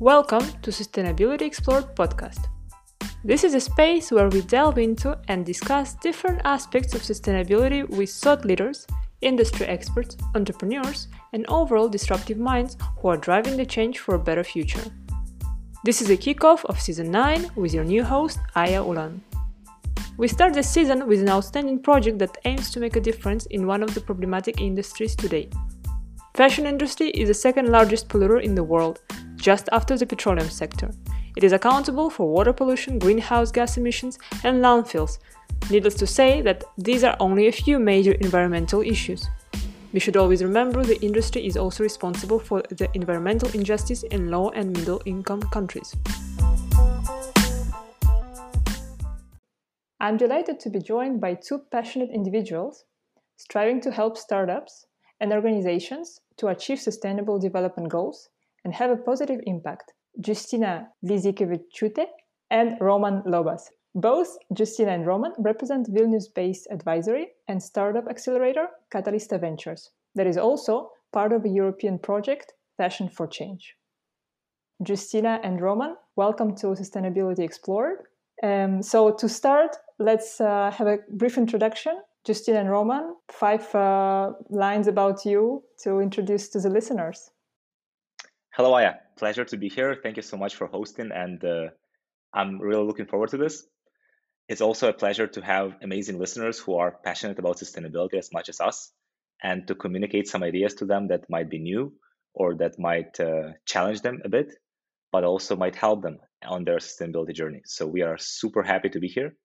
Welcome to Sustainability Explored podcast. This is a space where we delve into and discuss different aspects of sustainability with thought leaders, industry experts, entrepreneurs, and overall disruptive minds who are driving the change for a better future. This is the kickoff of Season 9 with your new host, Aya Ulan. We start the season with an outstanding project that aims to make a difference in one of the problematic industries today. Fashion industry is the second largest polluter in the world, just after the petroleum sector. It is accountable for water pollution, greenhouse gas emissions, and landfills. Needless to say that these are only a few major environmental issues. We should always remember the industry is also responsible for the environmental injustice in low- and middle-income countries. I'm delighted to be joined by two passionate individuals striving to help startups and organizations to achieve sustainable development goals and have a positive impact. Justina Vizikevicute and Roman Lobas. Both Justina and Roman represent Vilnius-based advisory and startup accelerator Catalyst Ventures, that is also part of a European project, Fashion for Change. Justina and Roman, welcome to Sustainability Explored. So to start, let's have a brief introduction. Justina and Roman, five lines about you to introduce to the listeners. Hello, Aya. Pleasure to be here. Thank you so much for hosting, and I'm really looking forward to this. It's also a pleasure to have amazing listeners who are passionate about sustainability as much as us, and to communicate some ideas to them that might be new or that might challenge them a bit, but also might help them on their sustainability journey. So we are super happy to be here.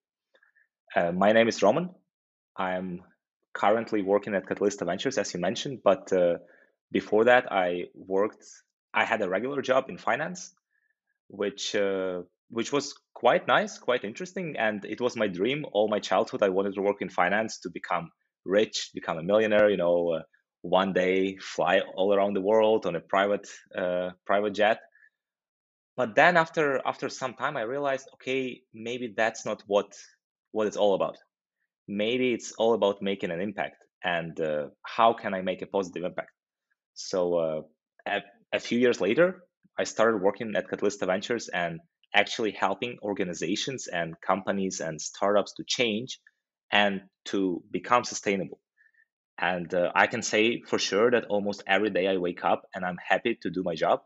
My name is Roman. I'm currently working at Catalyst Ventures, as you mentioned, but before that I had a regular job in finance, which was quite nice, quite interesting. And it was my dream all my childhood. I wanted to work in finance, to become rich, become a millionaire, one day fly all around the world on a private jet. But then after some time, I realized, okay, maybe that's not what it's all about. Maybe it's all about making an impact, and how can I make a positive impact? So a few years later, I started working at Catalyst Ventures and actually helping organizations and companies and startups to change and to become sustainable. And I can say for sure that almost every day I wake up and I'm happy to do my job.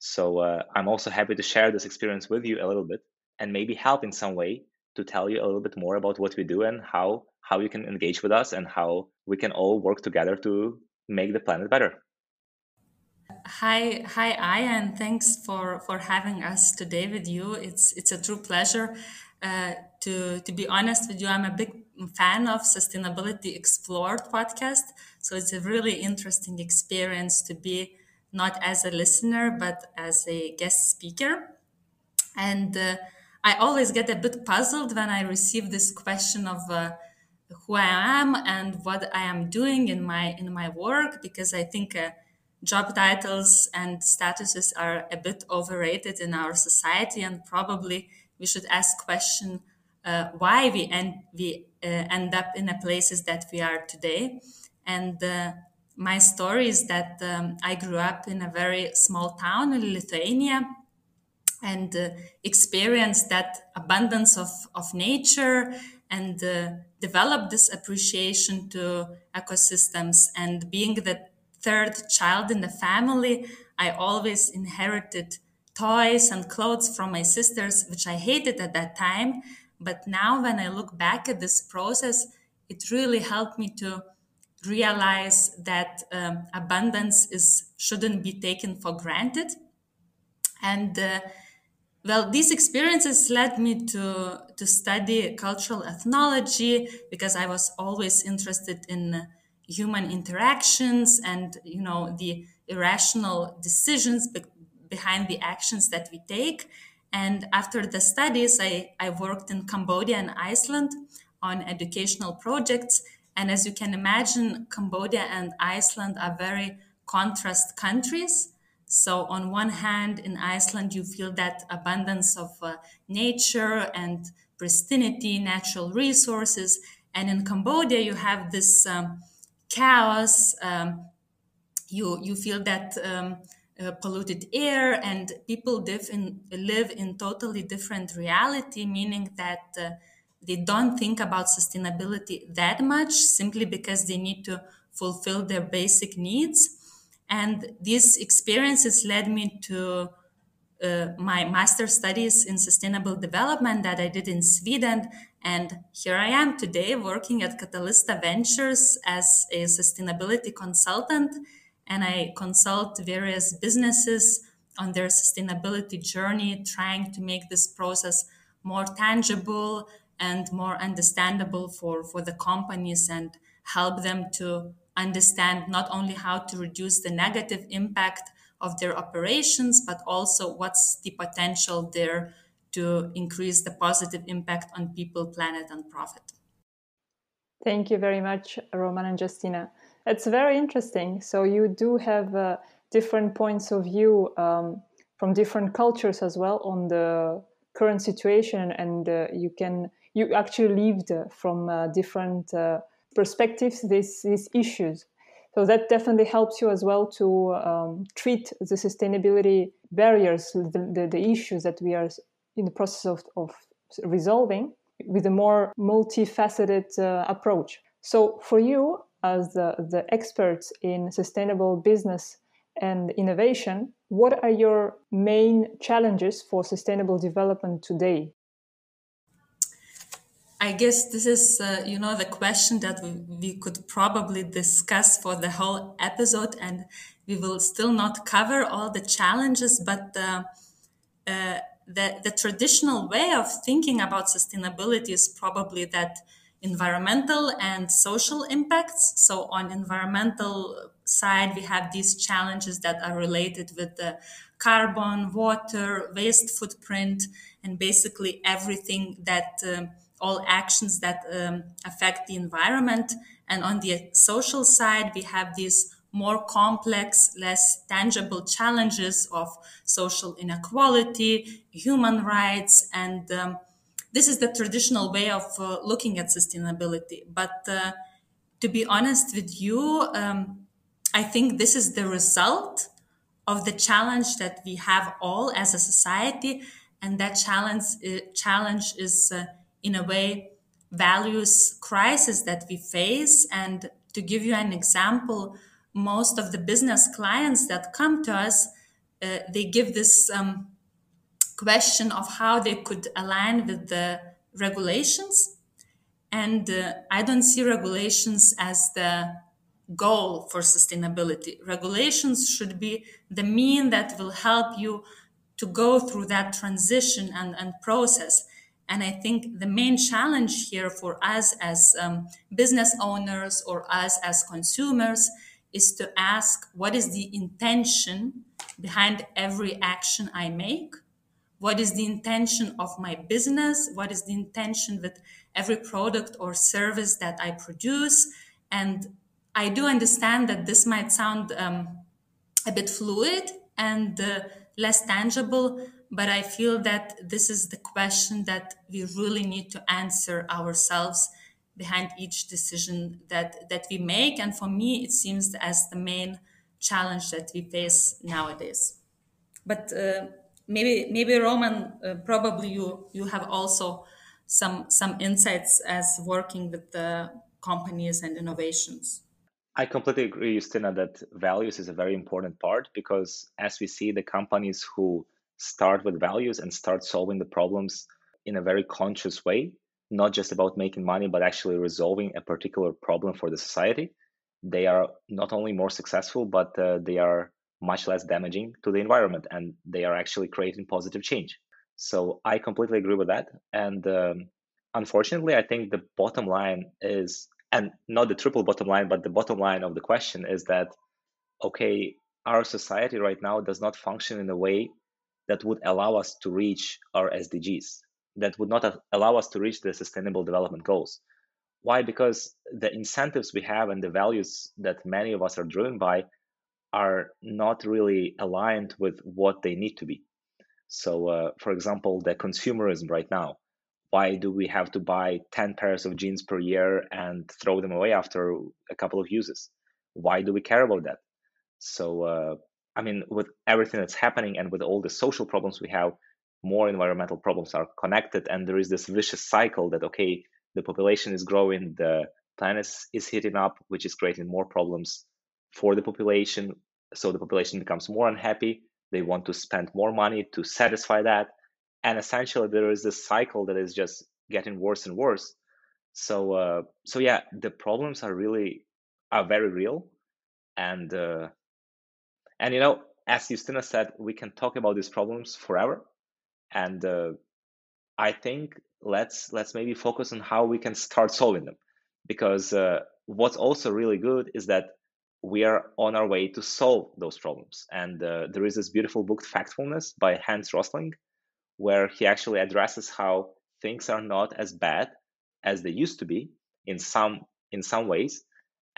So I'm also happy to share this experience with you a little bit, and maybe help in some way to tell you a little bit more about what we do and how you can engage with us and how we can all work together to make the planet better. Hi, Aya, and thanks for having us today with you. It's a true pleasure. To be honest with you, I'm a big fan of Sustainability Explored podcast. So it's a really interesting experience to be not as a listener, but as a guest speaker. And I always get a bit puzzled when I receive this question of who I am and what I am doing in my work, because I think job titles and statuses are a bit overrated in our society, and probably we should ask question why we end up in the places that we are today. And my story is that I grew up in a very small town in Lithuania, and experienced that abundance of nature, and developed this appreciation to ecosystems. And being the third child in the family, I always inherited toys and clothes from my sisters, which I hated at that time. But now when I look back at this process, it really helped me to realize that abundance shouldn't be taken for granted. And well, these experiences led me to study cultural ethnology, because I was always interested in human interactions and, the irrational decisions behind the actions that we take. And after the studies, I worked in Cambodia and Iceland on educational projects. And as you can imagine, Cambodia and Iceland are very contrast countries. So on one hand, in Iceland, you feel that abundance of nature and pristinity, natural resources. And in Cambodia, you have this chaos. You feel that polluted air, and people live in totally different reality, meaning that they don't think about sustainability that much simply because they need to fulfill their basic needs. And these experiences led me to my master's studies in sustainable development that I did in Sweden. And here I am today working at Catalyst Ventures as a sustainability consultant. And I consult various businesses on their sustainability journey, trying to make this process more tangible and more understandable for the companies, and help them to understand not only how to reduce the negative impact of their operations, but also what's the potential there to increase the positive impact on people, planet, and profit. Thank you very much, Roman and Justina. It's very interesting. So you do have different points of view from different cultures as well on the current situation, and you actually lived from different perspectives these issues. So that definitely helps you as well to treat the sustainability barriers, the issues that we are in the process of resolving, with a more multifaceted approach. So for you, as the experts in sustainable business and innovation, what are your main challenges for sustainable development today? I guess this is, the question that we could probably discuss for the whole episode, and we will still not cover all the challenges, but the traditional way of thinking about sustainability is probably that environmental and social impacts. So on environmental side, we have these challenges that are related with the carbon, water, waste footprint, and basically everything that... all actions that affect the environment. And on the social side, we have these more complex, less tangible challenges of social inequality, human rights. And this is the traditional way of looking at sustainability. But to be honest with you, I think this is the result of the challenge that we have all as a society. And that challenge is... in a way, values crisis that we face. And to give you an example, most of the business clients that come to us, they give this question of how they could align with the regulations. And I don't see regulations as the goal for sustainability. Regulations should be the mean that will help you to go through that transition and process. And I think the main challenge here for us as business owners or us as consumers is to ask, what is the intention behind every action I make? What is the intention of my business? What is the intention with every product or service that I produce? And I do understand that this might sound a bit fluid and less tangible, but I feel that this is the question that we really need to answer ourselves behind each decision that we make. And for me, it seems as the main challenge that we face nowadays. But maybe Roman, probably you have also some insights as working with the companies and innovations. I completely agree, Justina, that values is a very important part, because as we see, the companies who start with values and start solving the problems in a very conscious way, not just about making money, but actually resolving a particular problem for the society, they are not only more successful, but they are much less damaging to the environment, and they are actually creating positive change. So I completely agree with that. And unfortunately, I think the bottom line is, and not the triple bottom line, but the bottom line of the question is that, okay, our society right now does not function in a way that would allow us to reach our SDGs, that would not allow us to reach the Sustainable Development Goals. Why? Because the incentives we have and the values that many of us are driven by are not really aligned with what they need to be. So, for example, the consumerism right now. Why do we have to buy 10 pairs of jeans per year and throw them away after a couple of uses? Why do we care about that? So I mean, with everything that's happening and with all the social problems we have, more environmental problems are connected. And there is this vicious cycle that, okay, the population is growing, the planet is heating up, which is creating more problems for the population. So the population becomes more unhappy. They want to spend more money to satisfy that. And essentially, there is this cycle that is just getting worse and worse. So, yeah, the problems are very real. And you know, as Justina said, we can talk about these problems forever. And I think let's maybe focus on how we can start solving them, because what's also really good is that we are on our way to solve those problems. And there is this beautiful book, Factfulness, by Hans Rosling, where he actually addresses how things are not as bad as they used to be in some ways.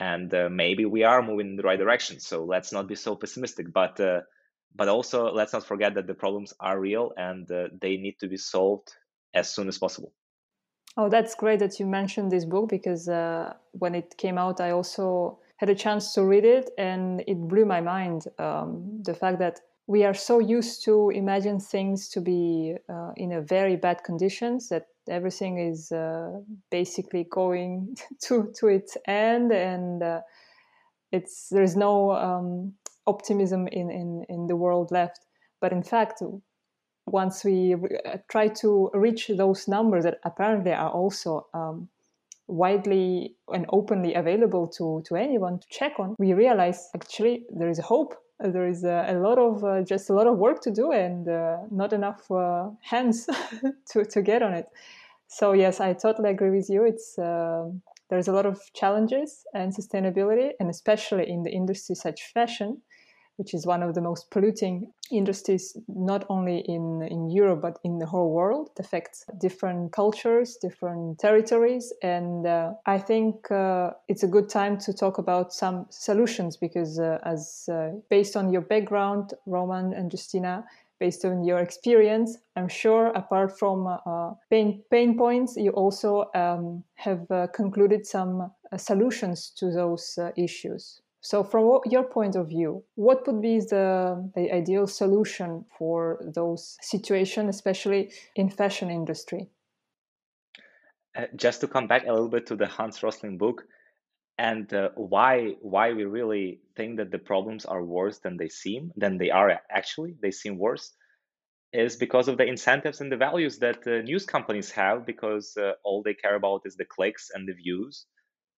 And maybe we are moving in the right direction. So let's not be so pessimistic, but also let's not forget that the problems are real and they need to be solved as soon as possible. Oh, that's great that you mentioned this book, because when it came out, I also had a chance to read it, and it blew my mind. The fact that we are so used to imagine things to be in a very bad conditions, that everything is basically going to its end, and there's no optimism in the world left. But in fact, once we try to reach those numbers that apparently are also widely and openly available to anyone to check on, we realize actually there is hope. There is just a lot of work to do, and not enough hands to get on it. So yes, I totally agree with you. It's there's a lot of challenges and sustainability, and especially in the industry such as fashion, which is one of the most polluting industries, not only in Europe, but in the whole world. It affects different cultures, different territories. And I think it's a good time to talk about some solutions, because based on your background, Roman and Justina, based on your experience, I'm sure apart from pain points, you also have concluded some solutions to those issues. So from your point of view, what would be the ideal solution for those situations, especially in fashion industry? Just to come back a little bit to the Hans Rosling book and why we really think that the problems are worse than they are actually, they seem worse, is because of the incentives and the values that news companies have, because all they care about is the clicks and the views.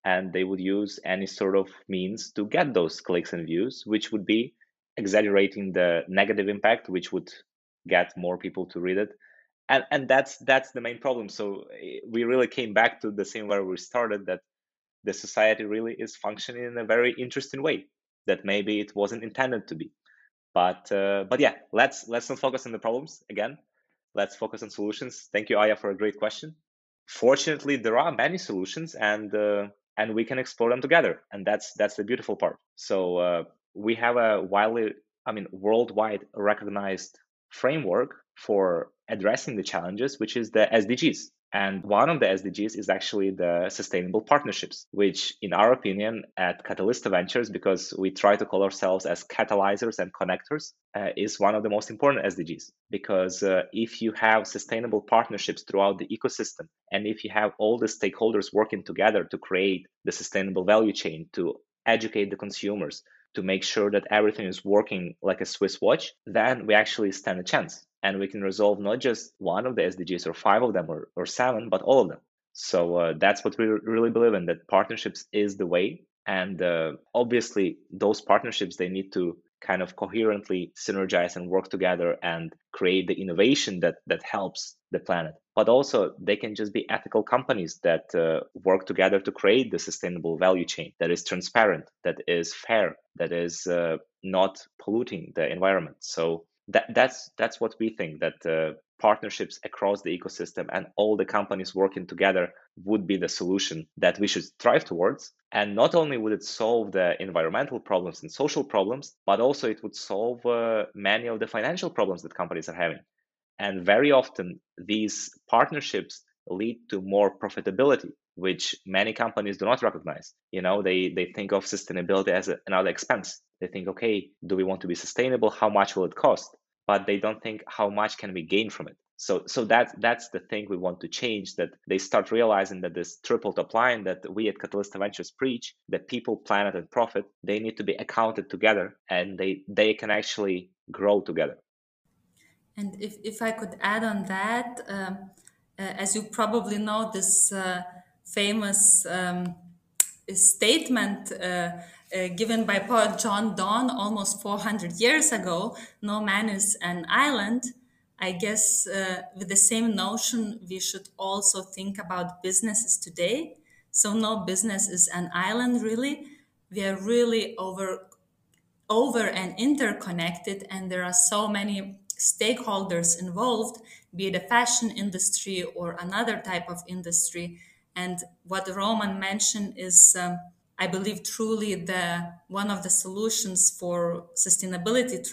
And they would use any sort of means to get those clicks and views, which would be exaggerating the negative impact, which would get more people to read it. And that's the main problem. So we really came back to the same where we started, that the society really is functioning in a very interesting way that maybe it wasn't intended to be. But yeah, let's not focus on the problems again. Let's focus on solutions. Thank you, Aya, for a great question. Fortunately, there are many solutions, and we can explore them together, and that's the beautiful part. So we have a worldwide recognized framework for addressing the challenges, which is the SDGs. And one of the SDGs is actually the sustainable partnerships, which in our opinion at Catalyst Ventures, because we try to call ourselves as catalyzers and connectors, is one of the most important SDGs. Because if you have sustainable partnerships throughout the ecosystem, and if you have all the stakeholders working together to create the sustainable value chain, to educate the consumers, to make sure that everything is working like a Swiss watch, then we actually stand a chance. And we can resolve not just one of the SDGs or 5 of them or 7, but all of them. So that's what we really believe in, that partnerships is the way. And obviously, those partnerships, they need to kind of coherently synergize and work together and create the innovation that helps the planet. But also, they can just be ethical companies that work together to create the sustainable value chain that is transparent, that is fair, that is not polluting the environment. So that's what we think, that partnerships across the ecosystem and all the companies working together would be the solution that we should strive towards. And not only would it solve the environmental problems and social problems, but also it would solve many of the financial problems that companies are having. And very often these partnerships lead to more profitability, which many companies do not recognize. You know, they think of sustainability as another expense. They think, okay, do we want to be sustainable? How much will it cost? But they don't think how much can we gain from it. So that's the thing we want to change, that they start realizing that this triple top line that we at Catalyst Ventures preach, that people, planet, and profit, they need to be accounted together, and they can actually grow together. And if I could add on that, as you probably know, this famous statement given by poet John Donne almost 400 years ago, no man is an island. I guess with the same notion, we should also think about businesses today. So no business is an island, really. We are really over and interconnected, and there are so many stakeholders involved, be it a fashion industry or another type of industry. And what Roman mentioned is, I believe, truly one of the solutions for sustainability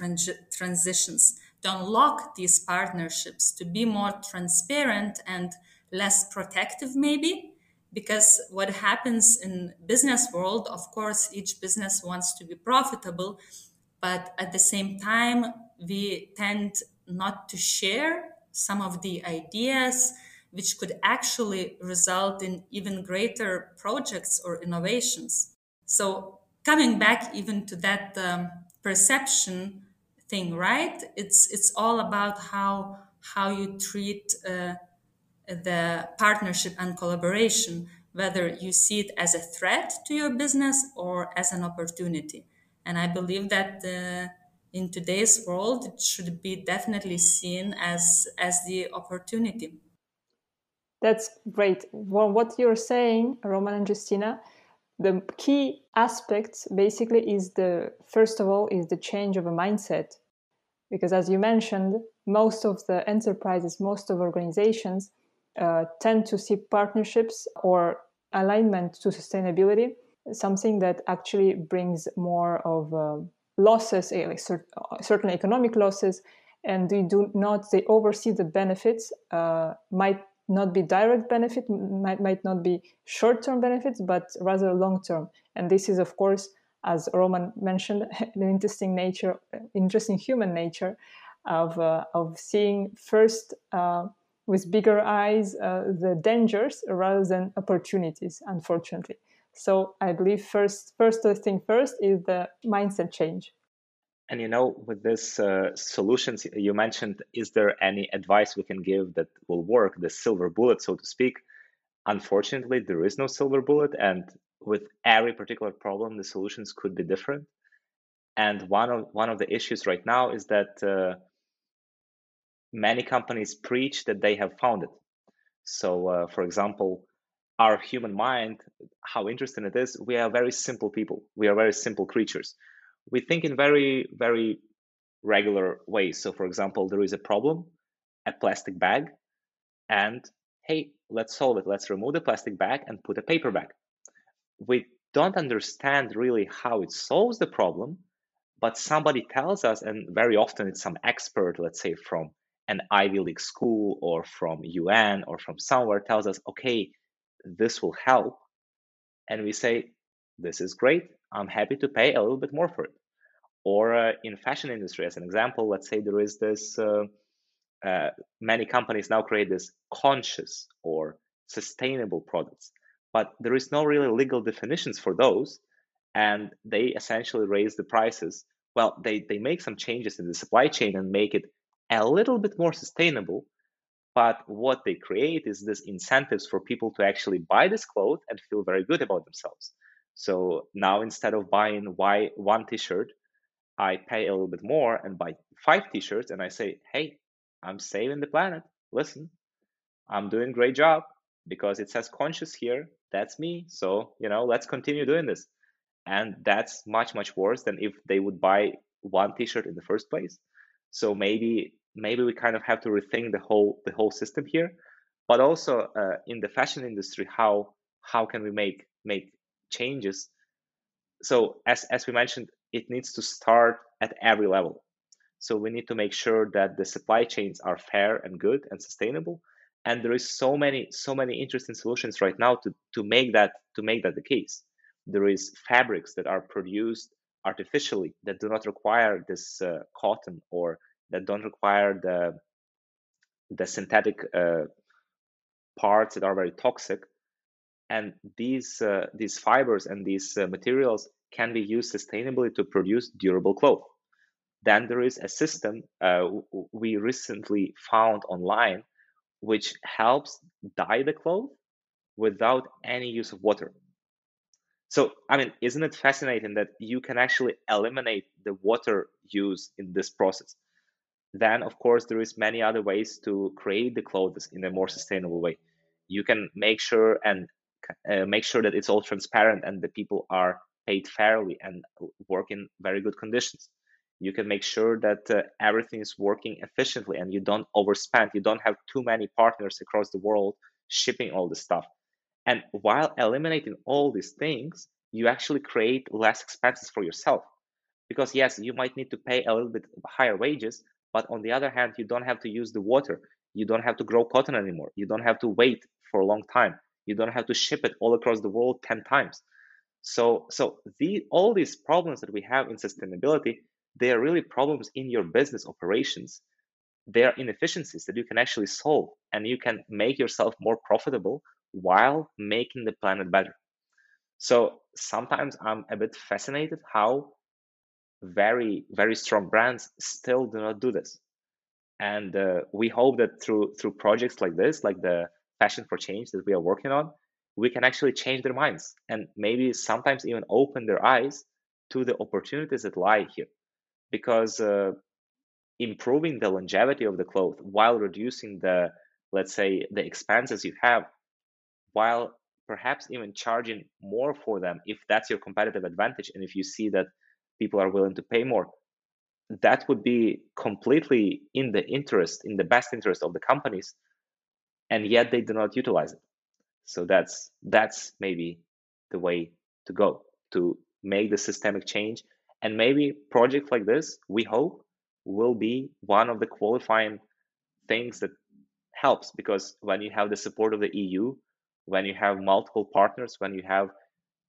transitions. To unlock these partnerships, to be more transparent and less protective, maybe, because what happens in business world, of course, each business wants to be profitable, but at the same time, we tend not to share some of the ideas which could actually result in even greater projects or innovations. So coming back even to that perception thing, right? It's all about how you treat the partnership and collaboration, whether you see it as a threat to your business or as an opportunity. And I believe that in today's world, it should be definitely seen as the opportunity. That's great. Well, what you're saying, Roman and Justina, the key aspect basically is first of all, the change of a mindset. Because as you mentioned, most of the enterprises, most of organizations tend to see partnerships or alignment to sustainability, something that actually brings more of losses, like certain economic losses, and they oversee the benefits, might not be direct benefit, might not be short-term benefits, but rather long-term. And this is, of course, as Roman mentioned, an interesting human nature of seeing first with bigger eyes the dangers rather than opportunities, unfortunately. So I believe first is the mindset change. And, you know, with this solutions you mentioned, is there any advice we can give that will work, the silver bullet, so to speak? Unfortunately, there is no silver bullet. And with every particular problem, the solutions could be different. And one of the issues right now is that many companies preach that they have found it. So, for example, our human mind, how interesting it is, we are very simple people. We are very simple creatures. We think in very, very regular ways. So, for example, there is a problem, a plastic bag, and hey, let's solve it. Let's remove the plastic bag and put a paper bag. We don't understand really how it solves the problem, but somebody tells us, and very often it's some expert, let's say from an Ivy League school or from UN or from somewhere, tells us, okay, this will help. And we say, this is great. I'm happy to pay a little bit more for it. Or in fashion industry, as an example, let's say there is this, many companies now create this conscious or sustainable products, but there is no really legal definitions for those. And they essentially raise the prices. Well, they make some changes in the supply chain and make it a little bit more sustainable. But what they create is this incentives for people to actually buy this cloth and feel very good about themselves. So now instead of buying one t-shirt, I pay a little bit more and buy 5 t-shirts and I say, hey, I'm saving the planet. Listen, I'm doing a great job because it says conscious here. That's me. So, you know, let's continue doing this. And that's much, much worse than if they would buy 1 t-shirt in the first place. So maybe we kind of have to rethink the whole system here, but also in the fashion industry, how can we make changes? So as we mentioned, it needs to start at every level. So we need to make sure that the supply chains are fair and good and sustainable, And there is so many interesting solutions right now to make that the case. There is fabrics that are produced artificially that do not require this cotton, or that don't require the synthetic parts that are very toxic. And these fibers and these materials can be used sustainably to produce durable clothes. Then there is a system we recently found online, which helps dye the cloth without any use of water. So, I mean, isn't it fascinating that you can actually eliminate the water use in this process? Then, of course, there is many other ways to create the clothes in a more sustainable way. You can make sure that it's all transparent and the people are paid fairly and work in very good conditions. You can make sure that everything is working efficiently and you don't overspend. You don't have too many partners across the world shipping all this stuff. And while eliminating all these things, you actually create less expenses for yourself. Because yes, you might need to pay a little bit higher wages, but on the other hand, you don't have to use the water. You don't have to grow cotton anymore. You don't have to wait for a long time. You don't have to ship it all across the world 10 times. So all these problems that we have in sustainability, they are really problems in your business operations. They are inefficiencies that you can actually solve, and you can make yourself more profitable while making the planet better. So sometimes I'm a bit fascinated how very, very strong brands still do not do this. And we hope that through projects like this, like the Fashion for Change that we are working on, we can actually change their minds and maybe sometimes even open their eyes to the opportunities that lie here. Because improving the longevity of the cloth while reducing the, let's say, the expenses you have, while perhaps even charging more for them, if that's your competitive advantage and if you see that people are willing to pay more, that would be completely in the best interest of the companies, and yet they do not utilize it. So that's maybe the way to go, to make the systemic change. And maybe projects like this, we hope, will be one of the qualifying things that helps, because when you have the support of the EU, when you have multiple partners, when you have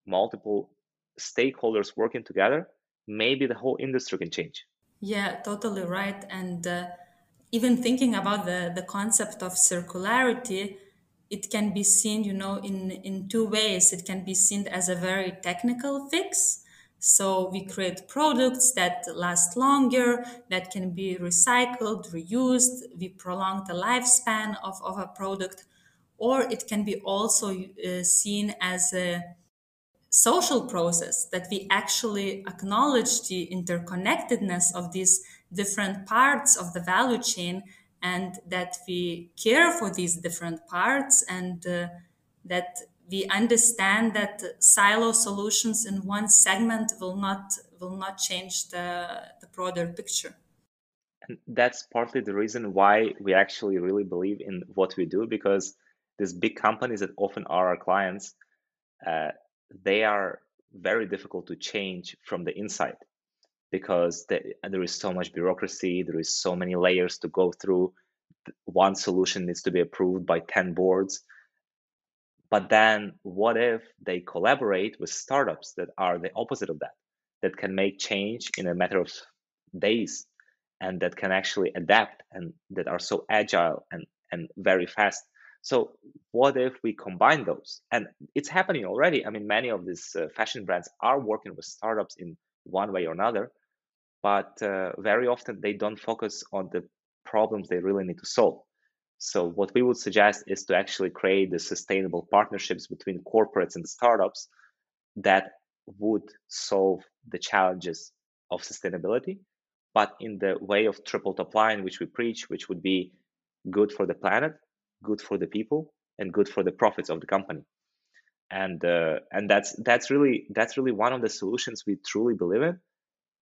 multiple stakeholders working together, maybe the whole industry can change. Yeah, totally right. And even thinking about the concept of circularity, it can be seen, in two ways. It can be seen as a very technical fix. So we create products that last longer, that can be recycled, reused. We prolong the lifespan of a product. Or it can be also seen as a social process, that we actually acknowledge the interconnectedness of these different parts of the value chain, and that we care for these different parts, and that we understand that silo solutions in one segment will not change the broader picture. And that's partly the reason why we actually really believe in what we do, because these big companies that often are our clients, they are very difficult to change from the inside, because there is so much bureaucracy, there is so many layers to go through. One solution needs to be approved by 10 boards. But then what if they collaborate with startups that are the opposite of that can make change in a matter of days, and that can actually adapt, and that are so agile and very fast. So what if we combine those? And it's happening already. I mean, many of these fashion brands are working with startups in one way or another, but very often they don't focus on the problems they really need to solve. So what we would suggest is to actually create the sustainable partnerships between corporates and startups that would solve the challenges of sustainability, but in the way of triple top line, which we preach, which would be good for the planet, good for the people, and good for the profits of the company. And that's really one of the solutions we truly believe in,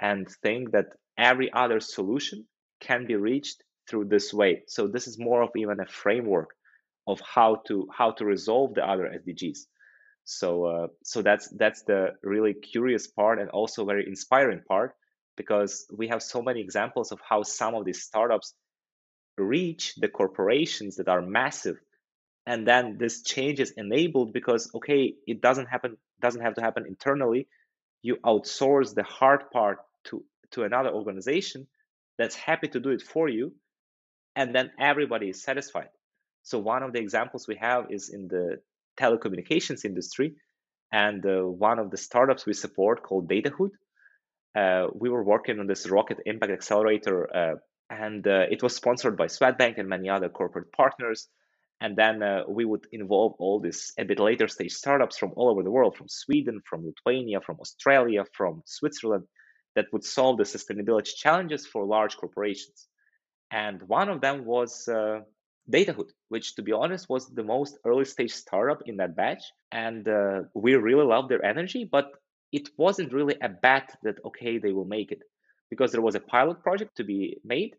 and think that every other solution can be reached through this way. So this is more of even a framework of how to resolve the other SDGs. So that's the really curious part, and also very inspiring part, because we have so many examples of how some of these startups reach the corporations that are massive And then this change is enabled because, okay, it doesn't have to happen internally. You outsource the hard part to another organization that's happy to do it for you. And then everybody is satisfied. So one of the examples we have is in the telecommunications industry. And one of the startups we support called DataHood, we were working on this Rocket Impact Accelerator, and it was sponsored by Swedbank and many other corporate partners. And then we would involve all these a bit later stage startups from all over the world, from Sweden, from Lithuania, from Australia, from Switzerland, that would solve the sustainability challenges for large corporations. And one of them was DataHood, which, to be honest, was the most early stage startup in that batch. And we really loved their energy, but it wasn't really a bet that, okay, they will make it, because there was a pilot project to be made,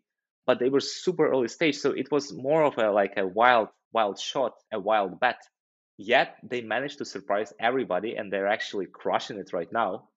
but they were super early stage. So it was more of a wild shot, a wild bet. Yet they managed to surprise everybody, and they're actually crushing it right now.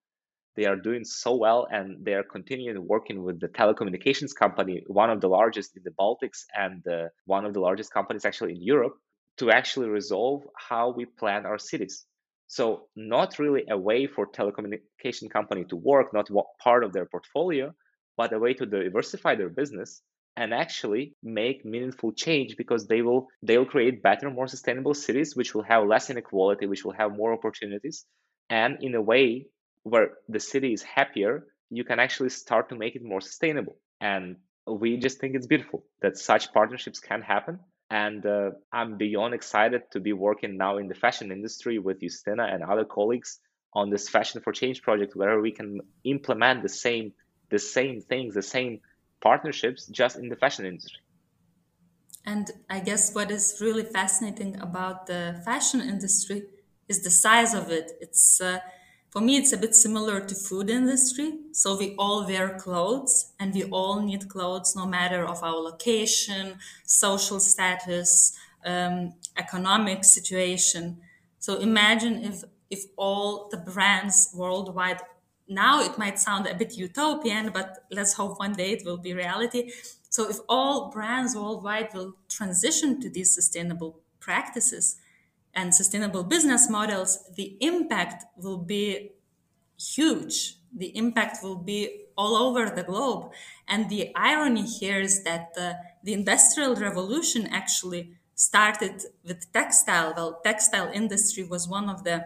They are doing so well, and they are continuing working with the telecommunications company, one of the largest in the Baltics and one of the largest companies actually in Europe, to actually resolve how we plan our cities. So not really a way for telecommunication company to work, not part of their portfolio, but a way to diversify their business and actually make meaningful change, because they'll create better, more sustainable cities, which will have less inequality, which will have more opportunities. And in a way where the city is happier, you can actually start to make it more sustainable. And we just think it's beautiful that such partnerships can happen. And I'm beyond excited to be working now in the fashion industry with Justina and other colleagues on this Fashion for Change project, where we can implement the same things, the same partnerships, just in the fashion industry. And I guess what is really fascinating about the fashion industry is the size of it. It's for me, it's a bit similar to food industry. So we all wear clothes, and we all need clothes, no matter of our location, social status, economic situation. So imagine if all the brands worldwide. Now it might sound a bit utopian, but let's hope one day it will be reality. So if all brands worldwide will transition to these sustainable practices and sustainable business models, the impact will be huge. The impact will be all over the globe. And the irony here is that the Industrial Revolution actually started with textile. Well, textile industry was one of the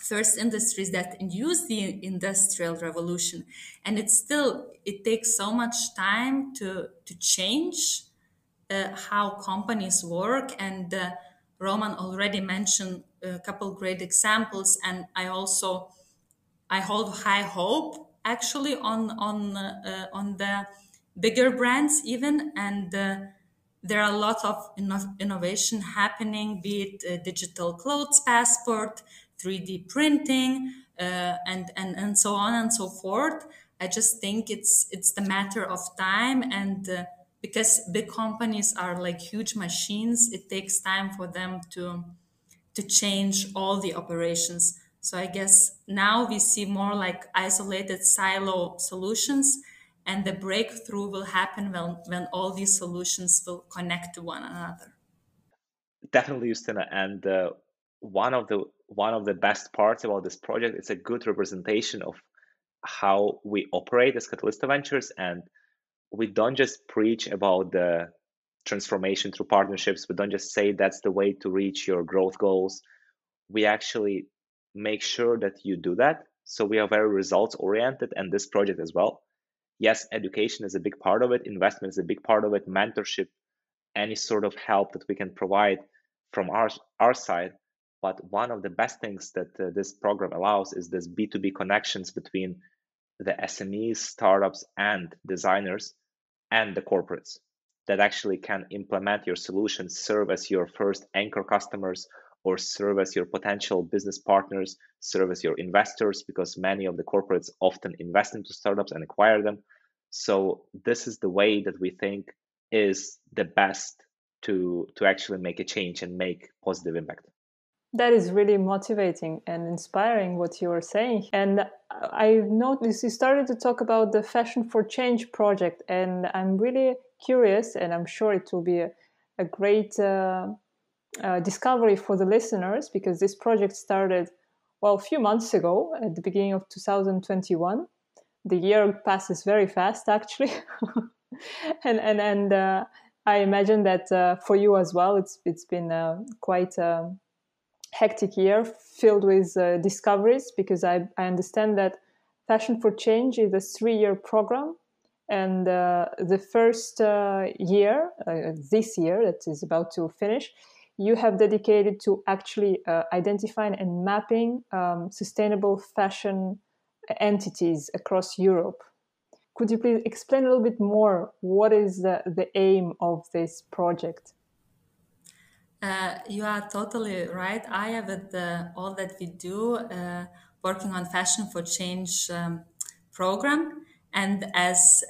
first industries that use the Industrial Revolution, and it takes so much time to change how companies work. And Roman already mentioned a couple great examples, and I hold high hope actually on the bigger brands even, and there are a lot of innovation happening, be it digital clothes passport, 3D printing, and so on and so forth. I just think it's the matter of time, and because big companies are like huge machines, it takes time for them to change all the operations. So I guess now we see more like isolated silo solutions, and the breakthrough will happen when all these solutions will connect to one another. Definitely, Justina, and one of the best parts about this project, it's a good representation of how we operate as Catalyst Ventures. And we don't just preach about the transformation through partnerships. We don't just say that's the way to reach your growth goals. We actually make sure that you do that. So we are very results oriented, and this project as well. Yes, education is a big part of it. Investment is a big part of it. Mentorship, any sort of help that we can provide from our side. But one of the best things that this program allows is this B2B connections between the SMEs, startups, and designers, and the corporates that actually can implement your solutions, serve as your first anchor customers, or serve as your potential business partners, serve as your investors, because many of the corporates often invest into startups and acquire them. So this is the way that we think is the best to actually make a change and make positive impact. That is really motivating and inspiring what you are saying. And I noticed you started to talk about the Fashion for Change project, and I'm really curious, and I'm sure it will be a great discovery for the listeners, because this project started, well, a few months ago at the beginning of 2021. The year passes very fast, actually. and I imagine that for you as well, it's been quite a hectic year filled with discoveries, because I understand that Fashion for Change is a 3-year program. And the first year, this year that is about to finish, you have dedicated to actually identifying and mapping sustainable fashion entities across Europe. Could you please explain a little bit more what is the aim of this project? You are totally right, Aya, with all that we do, working on Fashion for Change program. And as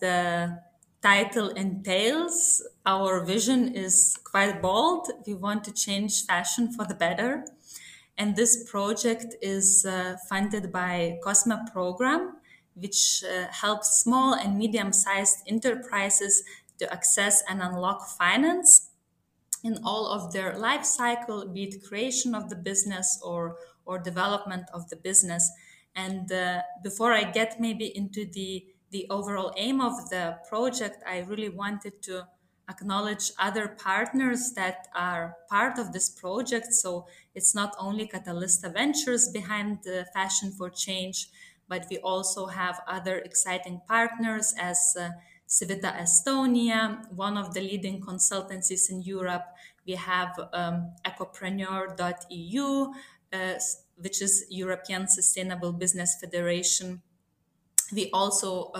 the title entails, our vision is quite bold. We want to change fashion for the better. And this project is funded by COSMA program, which helps small and medium-sized enterprises to access and unlock finance in all of their life cycle, be it creation of the business or development of the business. And before I get maybe into the overall aim of the project, I really wanted to acknowledge other partners that are part of this project. So it's not only Catalyst Ventures behind Fashion for Change, but we also have other exciting partners as Sivita Estonia, one of the leading consultancies in Europe. We have ecopreneur.eu, which is European Sustainable Business Federation. We also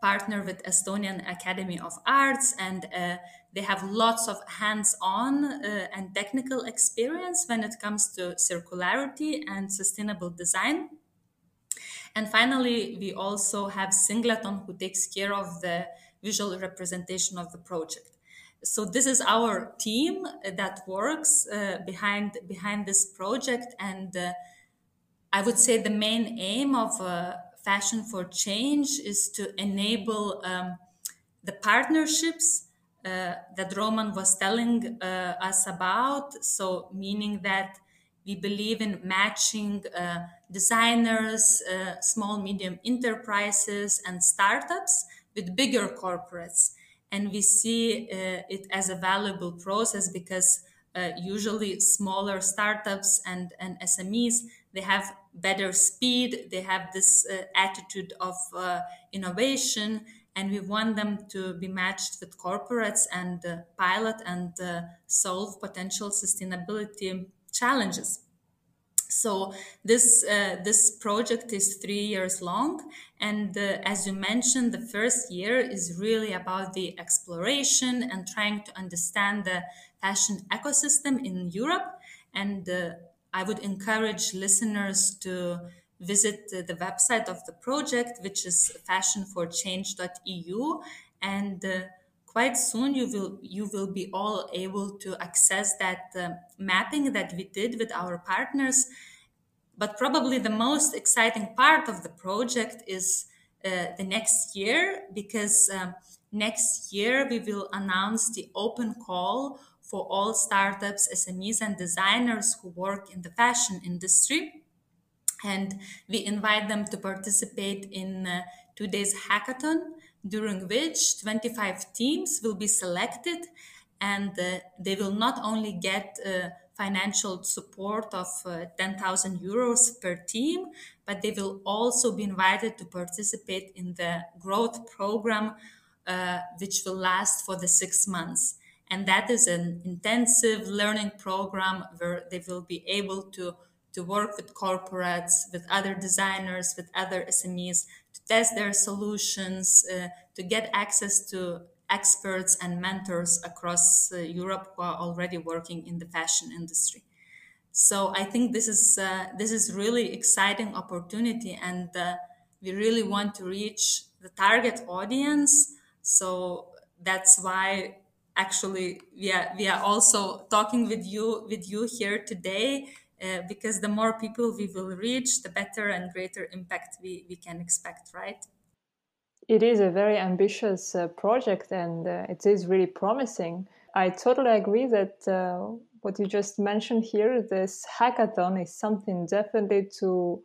partner with Estonian Academy of Arts, and they have lots of hands-on and technical experience when it comes to circularity and sustainable design. And finally, we also have Singleton, who takes care of the visual representation of the project. So this is our team that works behind this project. And I would say the main aim of Fashion for Change is to enable the partnerships that Roman was telling us about. So meaning that we believe in matching designers, small, medium enterprises and startups with bigger corporates. And we see it as a valuable process because usually smaller startups and SMEs, they have better speed, they have this attitude of innovation, and we want them to be matched with corporates and pilot and solve potential sustainability challenges. So this project is 3 years long, and as you mentioned, the first year is really about the exploration and trying to understand the fashion ecosystem in Europe. And I would encourage listeners to visit the website of the project, which is fashionforchange.eu, and quite soon you will be all able to access that mapping that we did with our partners. But probably the most exciting part of the project is the next year, because next year we will announce the open call for all startups, SMEs and designers who work in the fashion industry. And we invite them to participate in 2 days hackathon, during which 25 teams will be selected, and they will not only get financial support of 10,000 euros per team, but they will also be invited to participate in the growth program, which will last for the 6 months. And that is an intensive learning program where they will be able to work with corporates, with other designers, with other SMEs, to test their solutions, to get access to experts and mentors across Europe who are already working in the fashion industry. So I think this is really exciting opportunity, and we really want to reach the target audience. So that's why actually we are also talking with you here today. Because the more people we will reach, the better and greater impact we can expect, right? It is a very ambitious project, and it is really promising. I totally agree that what you just mentioned here, this hackathon is something definitely to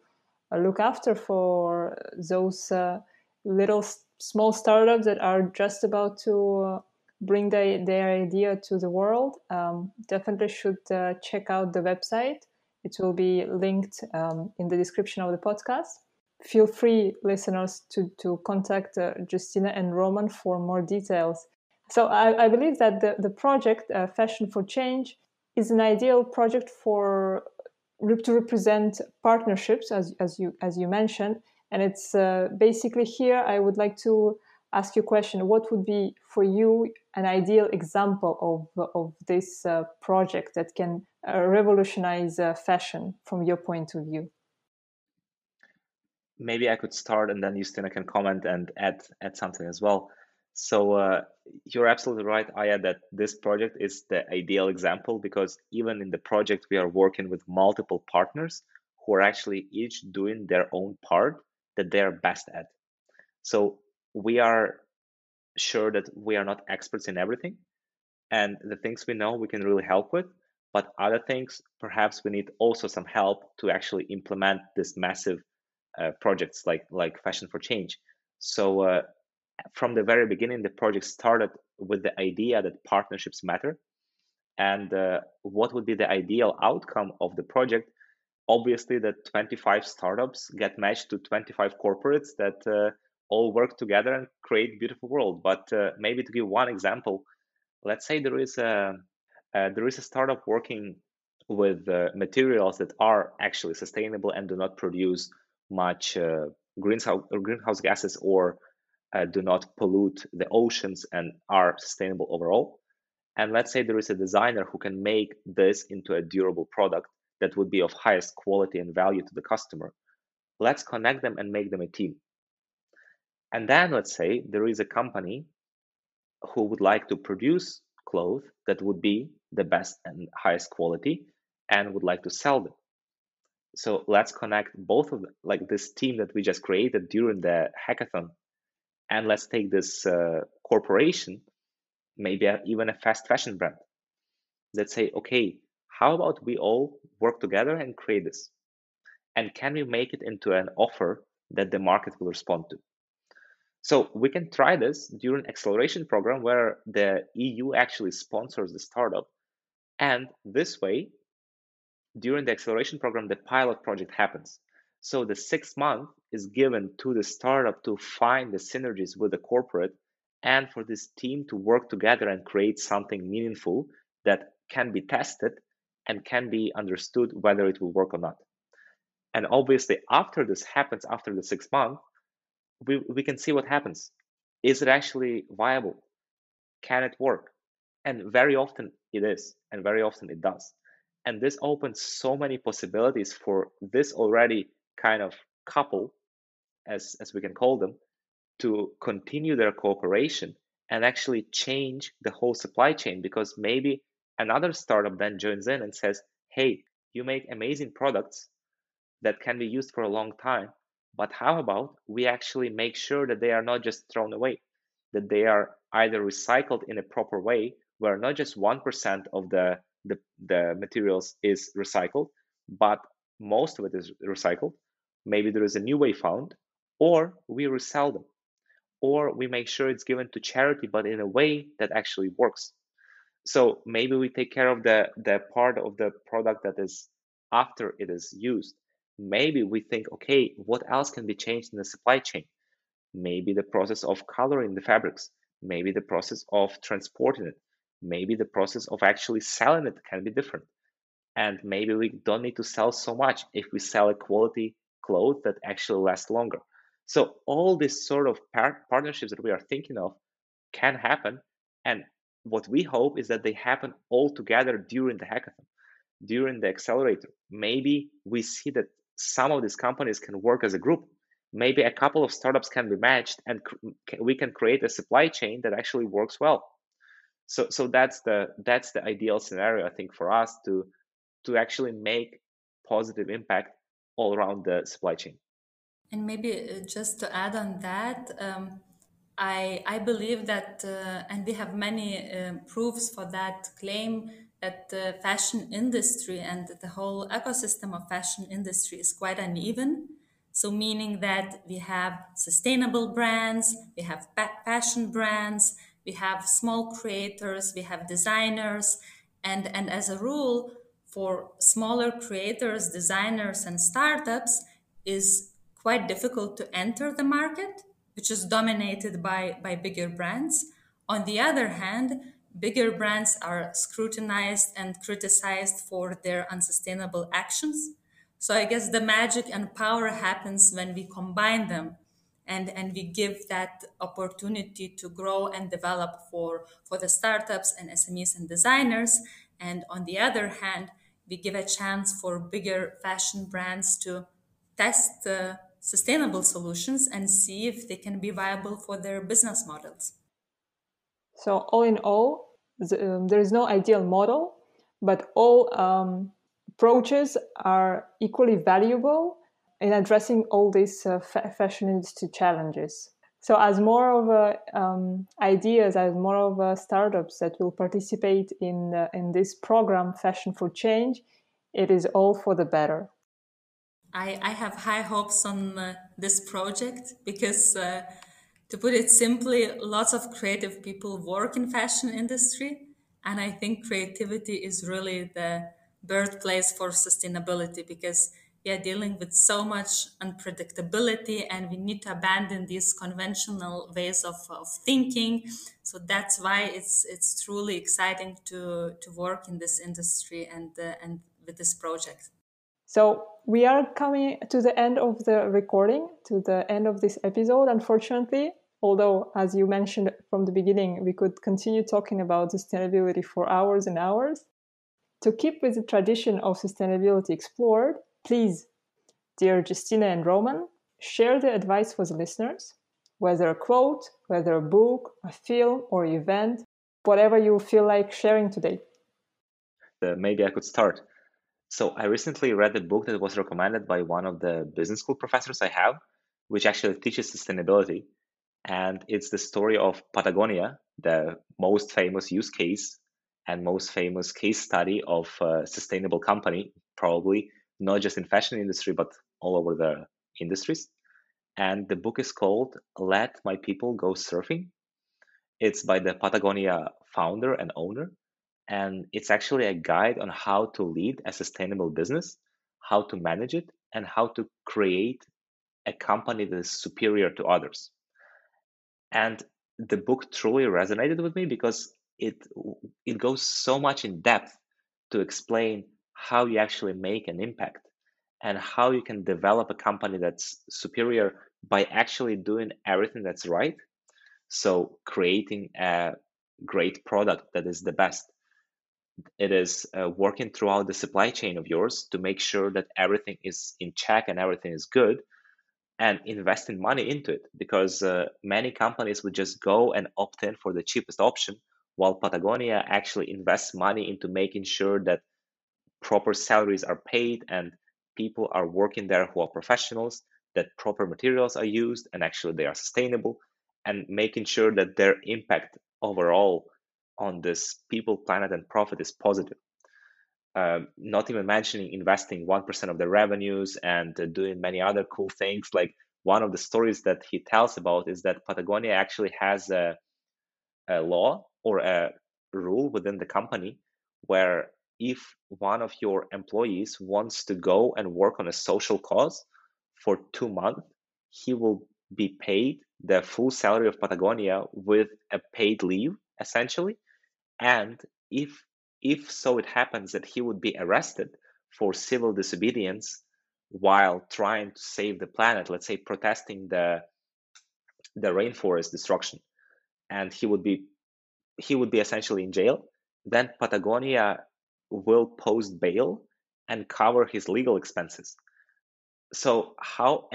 look after for those little small startups that are just about to bring their idea to the world. Definitely should check out the website. It will be linked in the description of the podcast. Feel free, listeners, to contact Justina and Roman for more details. So I believe that the project, Fashion for Change, is an ideal project for to represent partnerships, as you mentioned. And it's basically here I would like to ask you a question. What would be for you an ideal example of this project that can revolutionize fashion from your point of view? Maybe I could start and then Justina can comment and add something as well. So you're absolutely right, Aya, that this project is the ideal example, because even in the project, we are working with multiple partners who are actually each doing their own part that they're best at. So we are sure that we are not experts in everything, and the things we know we can really help with, but other things, perhaps we need also some help to actually implement this massive projects like Fashion for Change. So from the very beginning, the project started with the idea that partnerships matter. And what would be the ideal outcome of the project? Obviously, that 25 startups get matched to 25 corporates that all work together and create a beautiful world. But maybe to give one example, let's say there is a startup working with materials that are actually sustainable and do not produce much greenhouse gases or do not pollute the oceans and are sustainable overall. And let's say there is a designer who can make this into a durable product that would be of highest quality and value to the customer. Let's connect them and make them a team. And then let's say there is a company who would like to produce clothes that would be the best and highest quality and would like to sell them. So let's connect both of them, like this team that we just created during the hackathon, and let's take this corporation, maybe even a fast fashion brand, that say, okay, how about we all work together and create this? And can we make it into an offer that the market will respond to? So we can try this during acceleration program where the EU actually sponsors the startup. And this way, during the acceleration program, the pilot project happens. So the 6 months is given to the startup to find the synergies with the corporate and for this team to work together and create something meaningful that can be tested and can be understood whether it will work or not. And obviously, after this happens, after the 6 months, we can see what happens. Is it actually viable? Can it work? And very often it is, and very often it does. And this opens so many possibilities for this already kind of couple, as we can call them, to continue their cooperation and actually change the whole supply chain, because maybe another startup then joins in and says, hey, you make amazing products that can be used for a long time, but how about we actually make sure that they are not just thrown away, that they are either recycled in a proper way, where not just 1% of the materials is recycled, but most of it is recycled. Maybe there is a new way found, or we resell them, or we make sure it's given to charity, but in a way that actually works. So maybe we take care of the part of the product that is after it is used. Maybe we think, okay, what else can be changed in the supply chain? Maybe the process of coloring the fabrics, maybe the process of transporting it, maybe the process of actually selling it can be different. And maybe we don't need to sell so much if we sell a quality cloth that actually lasts longer. So all these sort of partnerships that we are thinking of can happen. And what we hope is that they happen all together during the hackathon, during the accelerator. Maybe we see that some of these companies can work as a group. Maybe a couple of startups can be matched and we can create a supply chain that actually works well. So that's the ideal scenario, I think, for us to actually make positive impact all around the supply chain. And maybe just to add on that, I believe that, and we have many proofs for that claim, that the fashion industry and the whole ecosystem of fashion industry is quite uneven. So meaning that we have sustainable brands, we have fashion brands, we have small creators, we have designers, and as a rule, for smaller creators, designers, and startups is quite difficult to enter the market, which is dominated by bigger brands. On the other hand, bigger brands are scrutinized and criticized for their unsustainable actions. So I guess the magic and power happens when we combine them and we give that opportunity to grow and develop for the startups and SMEs and designers. And on the other hand, we give a chance for bigger fashion brands to test sustainable solutions and see if they can be viable for their business models. So all in all, there is no ideal model, but all approaches are equally valuable in addressing all these fashion industry challenges. So as more of ideas, as more of startups that will participate in this program, Fashion for Change, it is all for the better. I have high hopes on this project because to put it simply, lots of creative people work in fashion industry, and I think creativity is really the birthplace for sustainability because we are dealing with so much unpredictability and we need to abandon these conventional ways of thinking. So that's why it's truly exciting to work in this industry and with this project. So we are coming to the end of the recording, to the end of this episode, unfortunately, although, as you mentioned from the beginning, we could continue talking about sustainability for hours and hours. To keep with the tradition of Sustainability Explored, please, dear Justina and Roman, share the advice with listeners, whether a quote, whether a book, a film or event, whatever you feel like sharing today. Maybe I could start. So I recently read a book that was recommended by one of the business school professors I have, which actually teaches sustainability. And it's the story of Patagonia, the most famous use case and most famous case study of a sustainable company, probably not just in fashion industry, but all over the industries. And the book is called Let My People Go Surfing. It's by the Patagonia founder and owner. And it's actually a guide on how to lead a sustainable business, how to manage it, and how to create a company that is superior to others. And the book truly resonated with me because it goes so much in depth to explain how you actually make an impact and how you can develop a company that's superior by actually doing everything that's right. So creating a great product that is the best. It is working throughout the supply chain of yours to make sure that everything is in check and everything is good, and investing money into it because many companies would just go and opt in for the cheapest option, while Patagonia actually invests money into making sure that proper salaries are paid and people are working there who are professionals, that proper materials are used and actually they are sustainable, and making sure that their impact overall on this people, planet, and profit is positive. Not even mentioning investing 1% of the revenues and doing many other cool things. Like one of the stories that he tells about is that Patagonia actually has a law or a rule within the company where if one of your employees wants to go and work on a social cause for 2 months, he will be paid the full salary of Patagonia with a paid leave, essentially. And if so, it happens that he would be arrested for civil disobedience while trying to save the planet, let's say protesting the rainforest destruction, and he would be essentially in jail. Then Patagonia will post bail and cover his legal expenses. So how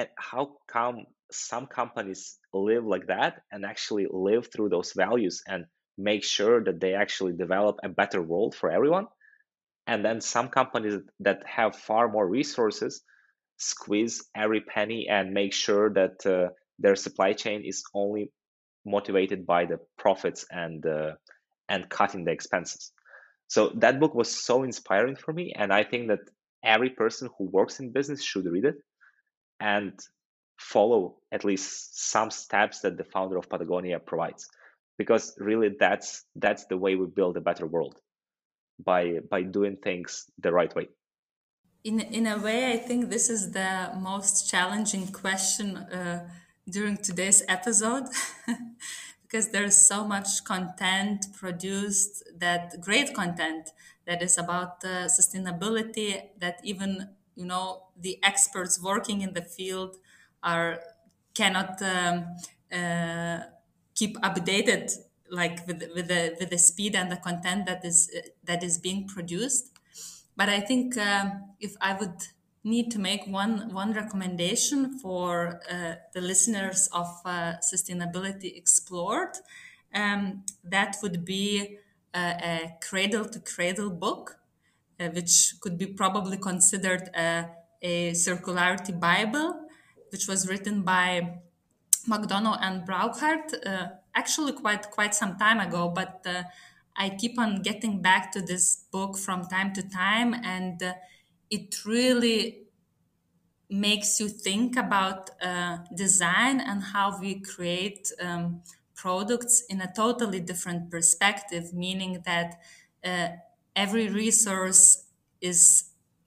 come some companies live like that and actually live through those values and make sure that they actually develop a better world for everyone? And then some companies that have far more resources squeeze every penny and make sure that their supply chain is only motivated by the profits and cutting the expenses. So that book was so inspiring for me. And I think that every person who works in business should read it and follow at least some steps that the founder of Patagonia provides. Because really, that's the way we build a better world, by doing things the right way. In a way, I think this is the most challenging question during today's episode, because there is so much content produced, that great content that is about sustainability, that even, you know, the experts working in the field cannot keep updated like with the speed and the content that is being produced. But I think if I would need to make one recommendation for the listeners of Sustainability Explored, that would be a Cradle to Cradle book, which could be probably considered a circularity Bible, which was written by McDonald and Braungart, actually quite some time ago, but I keep on getting back to this book from time to time, and it really makes you think about design and how we create products in a totally different perspective, meaning that every resource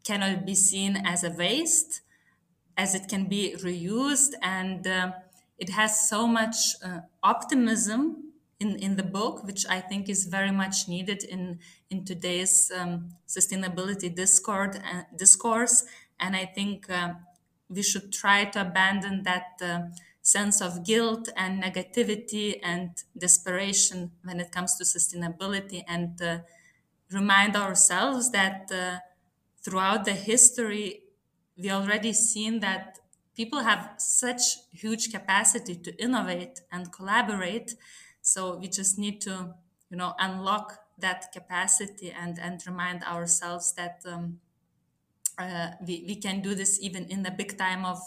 cannot be seen as a waste, as it can be reused, and it has so much optimism in the book, which I think is very much needed in today's sustainability discourse. And I think we should try to abandon that sense of guilt and negativity and desperation when it comes to sustainability, and remind ourselves that throughout the history, we already seen that people have such huge capacity to innovate and collaborate. So we just need to, you know, unlock that capacity and remind ourselves that we can do this even in the big time of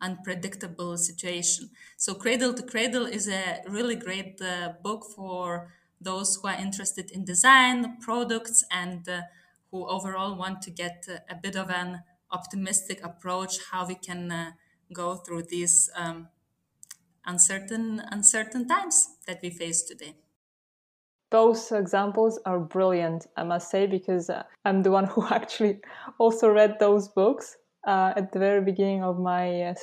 unpredictable situation. So Cradle to Cradle is a really great book for those who are interested in design, products, and who overall want to get a bit of an optimistic approach how we can go through these uncertain times that we face today. Those examples are brilliant, I must say, because I'm the one who actually also read those books at the very beginning of my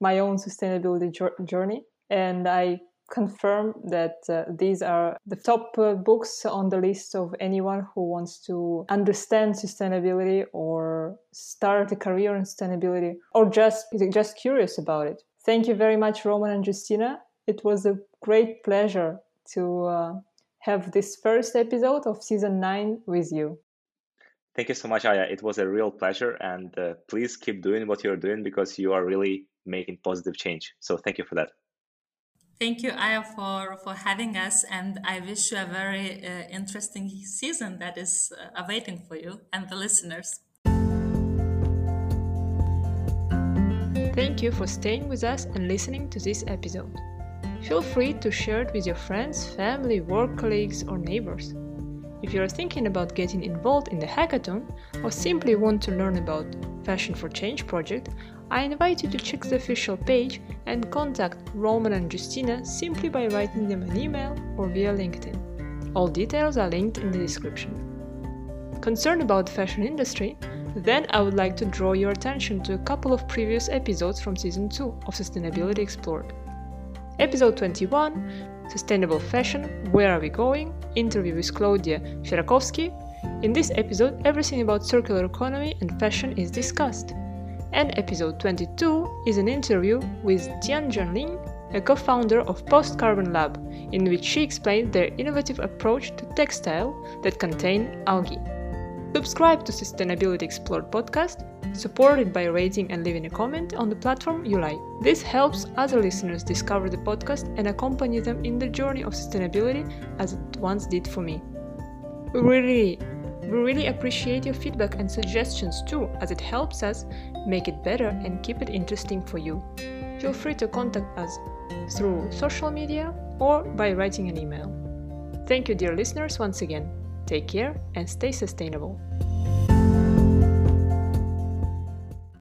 my own sustainability journey, and I confirm that these are the top books on the list of anyone who wants to understand sustainability or start a career in sustainability or just curious about it. Thank you very much, Roman and Justina. It was a great pleasure to have this first episode of Season 9 with you. Thank you so much, Aya. It was a real pleasure, and please keep doing what you're doing, because you are really making positive change. So thank you for that. Thank you, Aya, for having us, and I wish you a very interesting season that is awaiting for you and the listeners. Thank you for staying with us and listening to this episode. Feel free to share it with your friends, family, work colleagues, or neighbors. If you are thinking about getting involved in the hackathon or simply want to learn about Fashion for Change project, I invite you to check the official page and contact Roman and Justina simply by writing them an email or via LinkedIn. All details are linked in the description. Concerned about the fashion industry? Then I would like to draw your attention to a couple of previous episodes from Season 2 of Sustainability Explored. Episode 21, Sustainable Fashion, Where Are We Going? Interview with Claudia Sierakowski. In this episode, everything about circular economy and fashion is discussed. And episode 22 is an interview with Tian Jianling, a co-founder of Post Carbon Lab, in which she explained their innovative approach to textile that contain algae. Subscribe to Sustainability Explored podcast, support it by rating and leaving a comment on the platform you like. This helps other listeners discover the podcast and accompany them in the journey of sustainability as it once did for me. We really appreciate your feedback and suggestions too, as it helps us make it better and keep it interesting for you. Feel free to contact us through social media or by writing an email. Thank you, dear listeners, once again. Take care and stay sustainable.